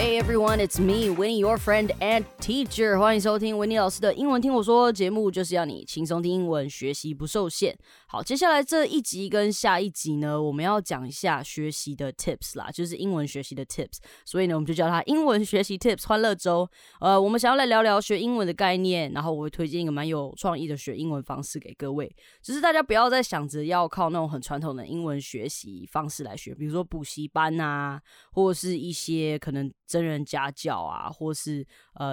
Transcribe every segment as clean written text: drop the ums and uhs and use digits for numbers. Hey everyone, it's me, Winnie, your friend and teacher. 欢迎收听维尼老师的英文听我说，节目就是要你轻松听英文，学习不受限。好，接下来这一集跟下一集呢，我们要讲一下学习的 tips 啦，就是英文学习的 tips。所以呢，我们就叫它英文学习 tips 欢乐周。我们想要来聊聊学英文的概念，然后我会推荐一个蛮有创意的学英文方式给各位。就是大家不要再想着要靠那种很传统的英文学习方式来学，比如说补习班啊，或者是一些可能真人家教啊，或是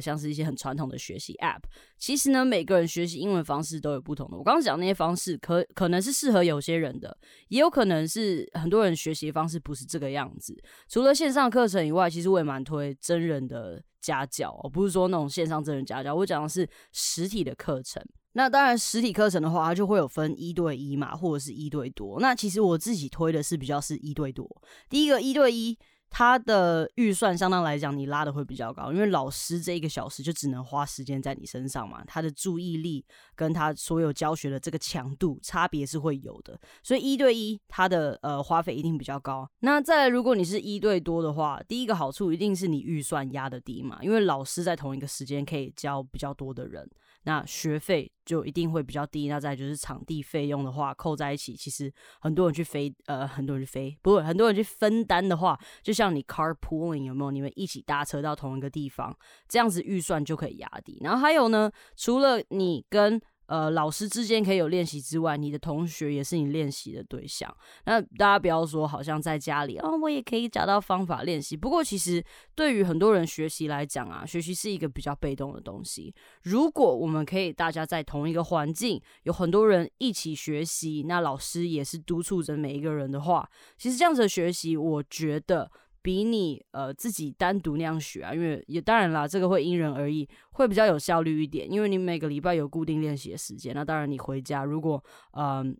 像是一些很传统的学习 App。 其实呢，每个人学习英文方式都有不同的，我刚刚讲的那些方式可能是适合有些人的，也有可能是很多人学习方式不是这个样子。除了线上课程以外，其实我也蛮推真人的家教，不是说那种线上真人家教，我讲的是实体的课程。那当然实体课程的话，它就会有分一对一嘛，或者是一对多。那其实我自己推的是比较是一对多。第一个一对一，它的预算相当来讲你拉的会比较高，因为老师这一个小时就只能花时间在你身上嘛，他的注意力跟他所有教学的这个强度差别是会有的，所以一对一它的花费一定比较高。那再来，如果你是一对多的话，第一个好处一定是你预算压得低嘛，因为老师在同一个时间可以教比较多的人，那学费就一定会比较低。那再就是场地费用的话，扣在一起，其实很多人去分担的话，就像你 carpooling 有没有？你们一起搭车到同一个地方，这样子预算就可以压低。然后还有呢，除了你跟老师之间可以有练习之外，你的同学也是你练习的对象。那大家不要说好像在家里我也可以找到方法练习。不过其实对于很多人学习来讲啊，学习是一个比较被动的东西。如果我们可以大家在同一个环境，有很多人一起学习，那老师也是督促着每一个人的话，其实这样子的学习，我觉得比你自己单独那样学啊，因为也当然啦，这个会因人而异，会比较有效率一点，因为你每个礼拜有固定练习的时间。那当然你回家如果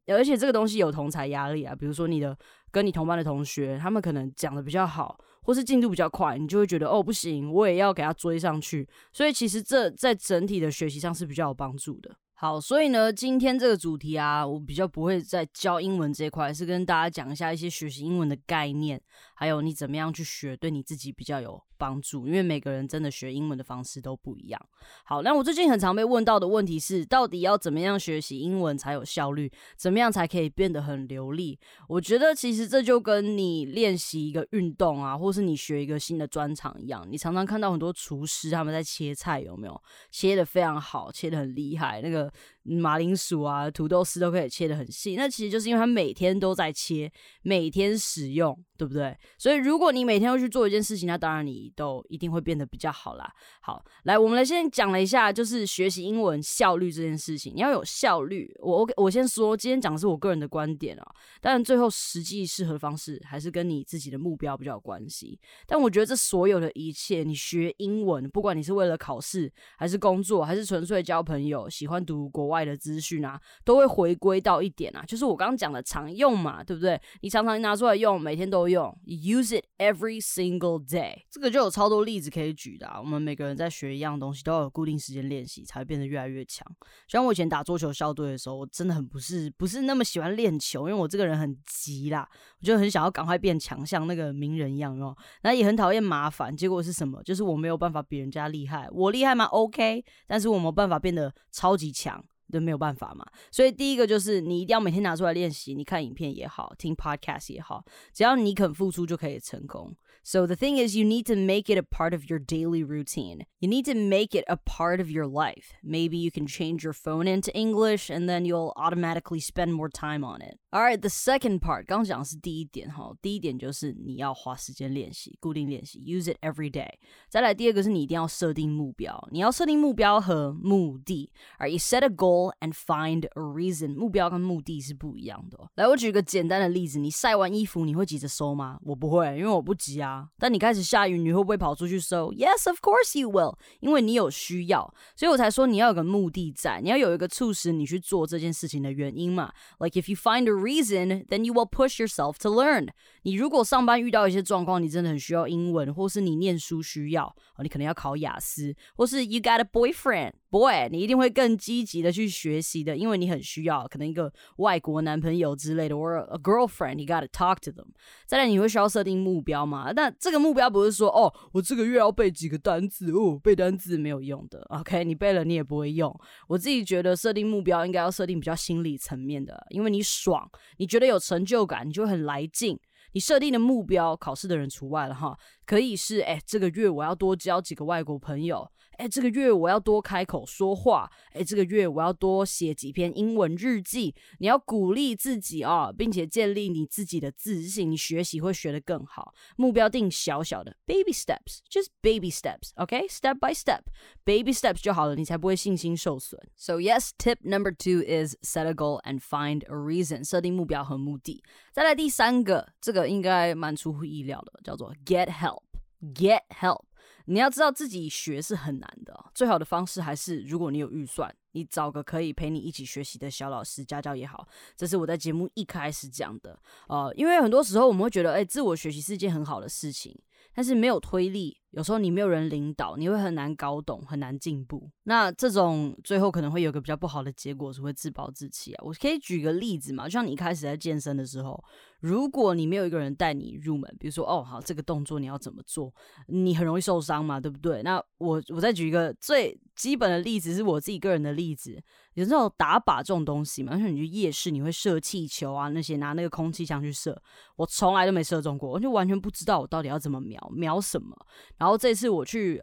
而且这个东西有同侪压力啊，比如说你的跟你同班的同学，他们可能讲的比较好，或是进度比较快，你就会觉得不行，我也要给他追上去。所以其实这在整体的学习上是比较有帮助的。好，所以呢，今天这个主题啊，我比较不会在教英文这一块，是跟大家讲一下一些学习英文的概念，还有你怎么样去学，对你自己比较有帮助，因为每个人真的学英文的方式都不一样。好，那我最近很常被问到的问题是，到底要怎么样学习英文才有效率？怎么样才可以变得很流利？我觉得其实这就跟你练习一个运动啊，或是你学一个新的专长一样，你常常看到很多厨师他们在切菜，有没有？切得非常好，切得很厉害，那个马铃薯啊、土豆丝都可以切得很细，那其实就是因为他每天都在切，每天使用，对不对？所以如果你每天都去做一件事情，那当然你都一定会变得比较好啦。好，来，我们来先讲了一下，就是学习英文效率这件事情，你要有效率。我先说，今天讲的是我个人的观点啊，当然最后实际适合的方式还是跟你自己的目标比较有关系。但我觉得这所有的一切，你学英文，不管你是为了考试，还是工作，还是纯粹交朋友，喜欢读国外的资讯啊，都会回归到一点啊，就是我刚刚讲的常用嘛，对不对？你常常拿出来用，每天都用， you use it every single day。 这个就有超多例子可以举的啊，我们每个人在学一样东西都要有固定时间练习，才会变得越来越强。像我以前打桌球校队的时候，我真的很不是那么喜欢练球，因为我这个人很急啦，我就很想要赶快变强，像那个名人一样，然后也很讨厌麻烦。结果是什么？就是我没有办法比人家厉害。我厉害吗？ OK， 但是我没有办法变得超级强，都没有办法嘛。所以第一个就是你一定要每天拿出来练习，你看影片也好，听 podcast 也好，只要你肯付出就可以成功。 So the thing is, you need to make it a part of your daily routine. You need to make it a part of your life. Maybe you can change your phone into English and then you'll automatically spend more time on it. Alright, the second part, 刚讲的是第一点，第一点就是你要花时间练习，固定练习， use it every day. 再来第二个是你一定要设定目标，你要设定目标和目的。 Alright, you set a goal and find a reason. 目标跟目的是不一样的哦。来，我举个简单的例子，你晒完衣服你会急着收吗？我不会，因为我不急啊。但你开始下雨，你会不会跑出去收？ Yes, of course you will. 因为你有需要，所以我才说你要有个目的在，你要有一个促使你去做这件事情的原因嘛。Like if you find a reason, then you will push yourself to learn. 你如果上班遇到一些状况，你真的很需要英文，或是你念书需要，你可能要考雅思，或是 you got a boyfriend. 不会，你一定会更积极的去学习的，因为你很需要可能一个外国男朋友之类的 or a girlfriend, you gotta talk to them. 再来你会需要设定目标嘛，但这个目标不是说哦我这个月要背几个单字，哦背单字没有用的 OK, 你背了你也不会用。我自己觉得设定目标应该要设定比较心理层面的，因为你爽，你觉得有成就感，你就很来劲。你设定的目标，考试的人除外了哈，可以是这个月我要多交几个外国朋友，这个月我要多开口说话，这个月我要多写几篇英文日记。你要鼓励自己啊，并且建立你自己的自信，你学习会学得更好。目标定小小的 ，baby steps，just baby steps，OK， step by step，baby steps 就好了，你才不会信心受损。So yes, tip number 2 is set a goal and find a reason， 设定目标和目的。再来第三个，这个应该蛮出乎意料的，叫做 get help。 Get help， 你要知道自己学是很难的，最好的方式还是如果你有预算，你找个可以陪你一起学习的小老师家教也好，这是我在节目一开始讲的。因为很多时候我们会觉得自我学习是一件很好的事情，但是没有推力，有时候你没有人领导，你会很难搞懂，很难进步。那这种最后可能会有个比较不好的结果，是会自暴自弃啊。我可以举个例子嘛，就像你一开始在健身的时候，如果你没有一个人带你入门，比如说哦好，这个动作你要怎么做，你很容易受伤嘛，对不对？那我再举一个最基本的例子，是我自己个人的例子，有那种打靶这种东西嘛，像你去夜市你会射气球啊那些，拿那个空气枪去射，我从来都没射中过，我就完全不知道我到底要怎么瞄什么。然后这次我去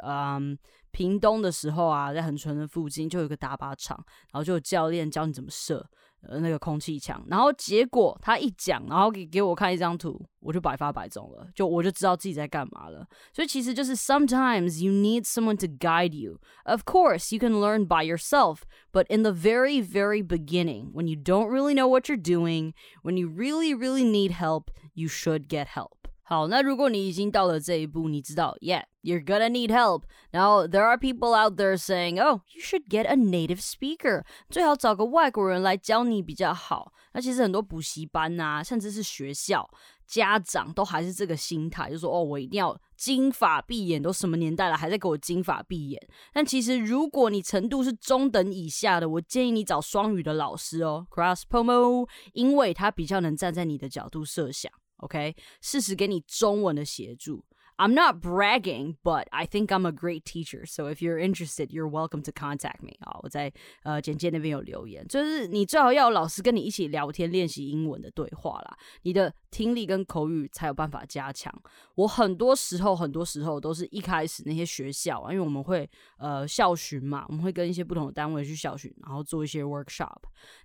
屏东的时候啊，在恒春的附近就有一个打靶场，然后就有教练教你怎么射那个空气枪，然后结果他一讲，然后给我看一张图，我就百发百中了，我就知道自己在干嘛了。所以其实就是 sometimes you need someone to guide you. Of course, you can learn by yourself, but in the very, very beginning, when you don't really know what you're doing, when you really, really need help, you should get help.好，那如果你已经到了这一步，你知道 yeah, you're gonna need help. Now, there are people out there saying, oh, you should get a native speaker. 最好找个外国人来教你比较好。那其实很多补习班啊，甚至是学校，家长都还是这个心态，就说哦，我一定要金发碧眼，都什么年代了，还在给我金发碧眼。但其实如果你程度是中等以下的，我建议你找双语的老师哦 cross promo， 因为他比较能站在你的角度设想。OK, 适时给你中文的协助。I'm not bragging, but I think I'm a great teacher. So if you're interested, you're welcome to contact me. 好，我在简介那边有留言，就是你最好要有老师跟你一起聊天，练习英文的对话啦，你的听力跟口语才有办法加强。我很多时候都是一开始那些学校啊，因为我们会校巡嘛，我们会跟一些不同的单位去校巡，然后做一些 workshop。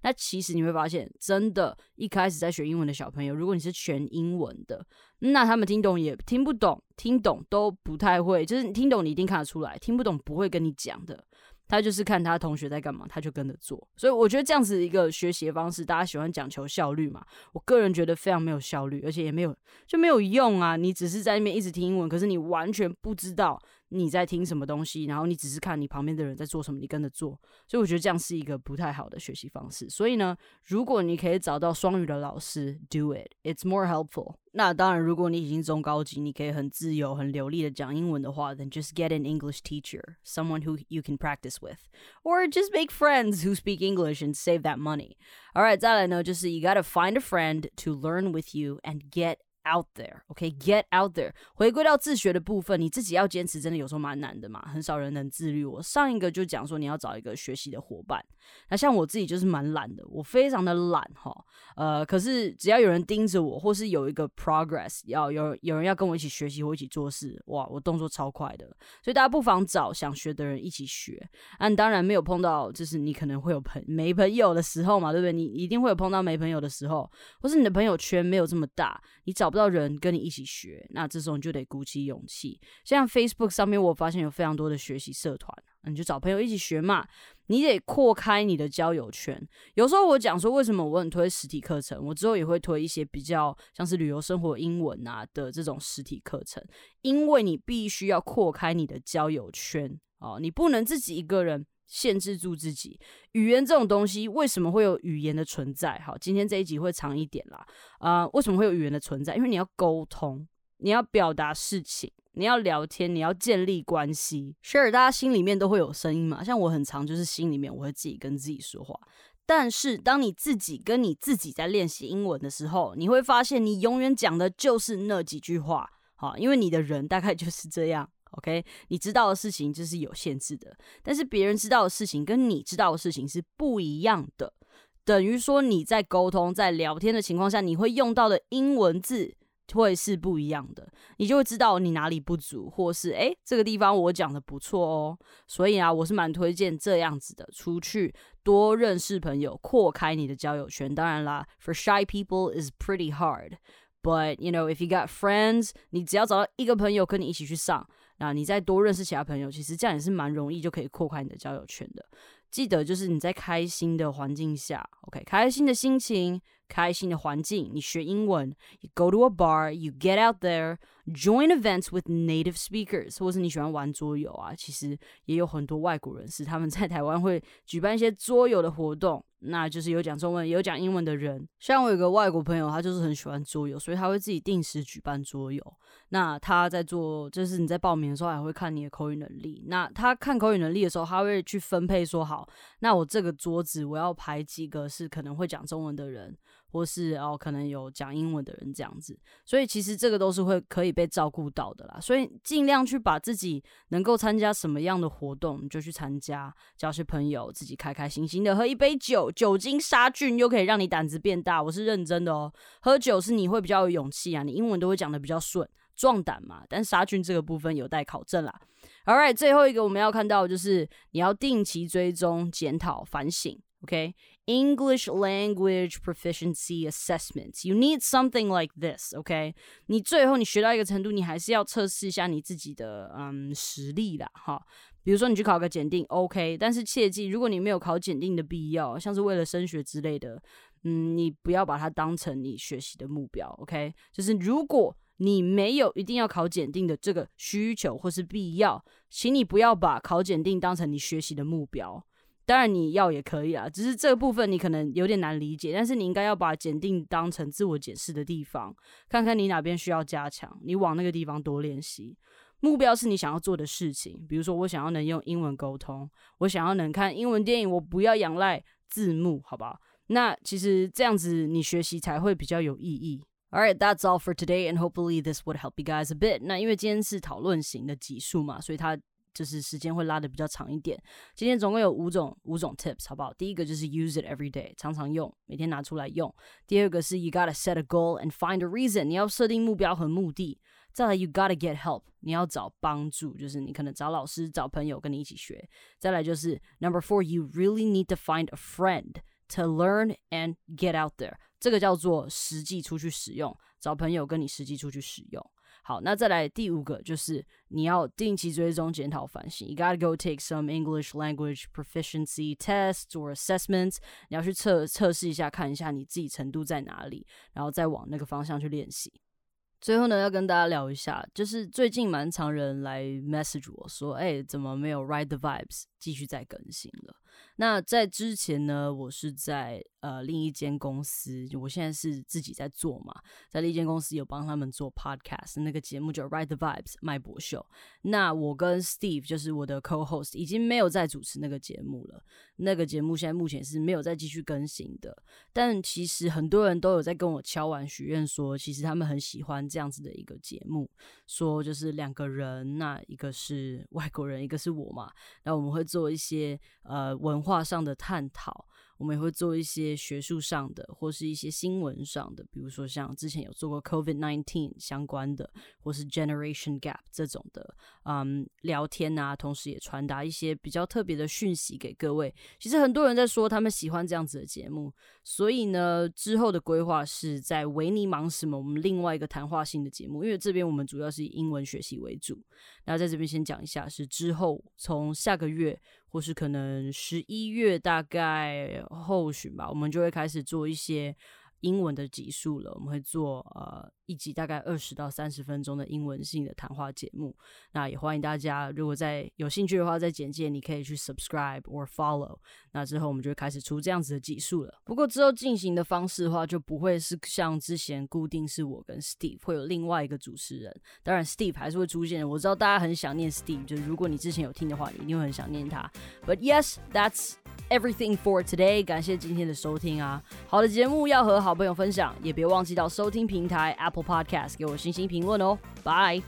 那其实你会发现，真的，一开始在学英文的小朋友，如果你是全英文的，那他们听懂也听不懂，听懂都不太会，就是听懂你一定看得出来，听不懂不会跟你讲的。他就是看他同学在干嘛，他就跟着做。所以我觉得这样子一个学习的方式，大家喜欢讲求效率嘛，我个人觉得非常没有效率，而且也没有用啊。你只是在那边一直听英文，可是你完全不知道你在听什么东西，然后你只是看你旁边的人在做什么，你跟着做。所以我觉得这样是一个不太好的学习方式。所以呢，如果你可以找到双语的老师 ，do it, it's more helpful。那当然，如果你已经中高级，你可以很自由、很流利的讲英文的话 ，then just get an English teacher, someone who you can practice with, or just make friends who speak English and save that money. All right, 再来呢，就是 you gotta find a friend to learn with you and get.out there, okay, get out there. 回归到自学的部分，你自己要坚持，真的有时候蛮难的嘛，很少人能自律。我上一个就讲说，你要找一个学习的伙伴。那像我自己就是蛮懒的，我非常的懒哈。可是只要有人盯着我，或是有一个 progress， 有人要跟我一起学习或一起做事，哇，我动作超快的。所以大家不妨找想学的人一起学。当然没有碰到，就是你可能会有没朋友的时候嘛，对不对？你一定会有碰到没朋友的时候，或是你的朋友圈没有这么大，你找不到人跟你一起学，那这时候你就得鼓起勇气。像 Facebook 上面，我发现有非常多的学习社团，你就找朋友一起学嘛。你得扩开你的交友圈。有时候我讲说，为什么我很推实体课程，我之后也会推一些比较像是旅游生活英文啊的这种实体课程，因为你必须要扩开你的交友圈哦，你不能自己一个人。限制住自己。语言这种东西，为什么会有语言的存在？好，今天这一集会长一点啦。为什么会有语言的存在？因为你要沟通，你要表达事情，你要聊天，你要建立关系。 Sure， 大家心里面都会有声音嘛，像我很常就是心里面我会自己跟自己说话，但是当你自己跟你自己在练习英文的时候，你会发现你永远讲的就是那几句话，因为你的人大概就是这样。OK， 你知道的事情就是有限制的，但是别人知道的事情跟你知道的事情是不一样的，等于说你在沟通在聊天的情况下，你会用到的英文字会是不一样的，你就会知道你哪里不足，或是这个地方我讲的不错哦。所以我是蛮推荐这样子的，出去多认识朋友，扩开你的交友圈。当然啦 ，for shy people is pretty hard, but you know if you got friends， 你只要找到一个朋友跟你一起去上，那你再多认识其他朋友，其实这样也是蛮容易就可以扩开你的交友圈的。记得就是你在开心的环境下 ，OK， 开心的心情，开心的环境，你学英文 ，you go to a bar, you get out there, join events with native speakers， 或是你喜欢玩桌游啊，其实也有很多外国人士他们在台湾会举办一些桌游的活动，那就是有讲中文也有讲英文的人。像我有个外国朋友，他就是很喜欢桌游，所以他会自己定时举办桌游。那他在做，就是你在报名的时候还会看你的口语能力。那他看口语能力的时候，他会去分配说好，那我这个桌子我要排几个是可能会讲中文的人，或是可能有讲英文的人这样子。所以其实这个都是会可以被照顾到的啦。所以尽量去把自己能够参加什么样的活动，你就去参加，交些朋友，自己开开心心的喝一杯酒。酒精杀菌又可以让你胆子变大，我是认真的哦。喝酒是你会比较有勇气啊，你英文都会讲得比较顺，壮胆嘛。但杀菌这个部分有待考证啦。Alright， 最后一个我们要看到的就是你要定期追踪、检讨、反省。Okay? English language proficiency assessments. You need something like this, okay? 你最后你学到一个程度，你还是要测试一下你自己的实力啦，哈。比如说你去考个检定 ，OK， 但是切记，如果你没有考检定的必要，像是为了升学之类的，你不要把它当成你学习的目标 ，OK？ 就是如果你没有一定要考检定的这个需求或是必要，请你不要把考检定当成你学习的目标。当然你要也可以啦，只是这个部分你可能有点难理解，但是你应该要把检定当成自我检视的地方，看看你哪边需要加强，你往那个地方多练习。目标是你想要做的事情，比如说我想要能用英文沟通，我想要能看英文电影，我不要仰赖字幕，好不好？那其实这样子你学习才会比较有意义。Alright, that's all for today, and hopefully this would help you guys a bit. 那因为今天是讨论型的集数嘛，所以它就是时间会拉得比较长一点。今天总共有五种 tips， 好不好？第一个就是 use it every day， 常常用，每天拿出来用。第二个是 you gotta set a goal and find a reason， 你要设定目标和目的。再来 you gotta get help， 你要找帮助，就是你可能找老师、找朋友跟你一起学。再来就是 number 4， you really need to find a friend to learn and get out there， 这个叫做实际出去使用，找朋友跟你实际出去使用。好，那再来第5个就是你要定期追踪、检讨、反省。You gotta go take some English language proficiency tests or assessments。你要去测试一下，看一下你自己程度在哪里，然后再往那个方向去练习。最后呢，要跟大家聊一下，就是最近蛮常人来 message 我说，怎么没有 Write the Vibes 继续再更新了？那在之前呢，我是在另一间公司，我现在是自己在做嘛，在另一间公司有帮他们做 podcast， 那个节目叫 Write the Vibes 麦博秀。那我跟 Steve 就是我的 co-host 已经没有在主持那个节目了，那个节目现在目前是没有再继续更新的。但其实很多人都有在跟我敲完许愿说，其实他们很喜欢这样子的一个节目，说就是2个人，那一个是外国人，一个是我嘛，那我们会做一些文化上的探讨，我们也会做一些学术上的或是一些新闻上的，比如说像之前有做过 COVID-19 相关的，或是 Generation Gap 这种的聊天啊，同时也传达一些比较特别的讯息给各位。其实很多人在说他们喜欢这样子的节目，所以呢之后的规划是在维尼忙什么我们另外一个谈话性的节目，因为这边我们主要是以英文学习为主。那在这边先讲一下，是之后从下个月或是可能11月大概后旬吧，我们就会开始做一些英文的集数了，我们会做一集大概20到30分钟的英文性的谈话节目。那也欢迎大家，如果在有兴趣的话，在简介你可以去 subscribe or follow。那之后我们就会开始出这样子的集数了。不过之后进行的方式的话，就不会是像之前固定是我跟 Steve， 会有另外一个主持人。当然 Steve 还是会出现，我知道大家很想念 Steve， 就是如果你之前有听的话，你一定会很想念他。But yes, that's everything for today。感谢今天的收听啊！好的节目要和好朋友分享，也别忘记到收听平台 Apple Podcast 给我星星评论哦。Bye。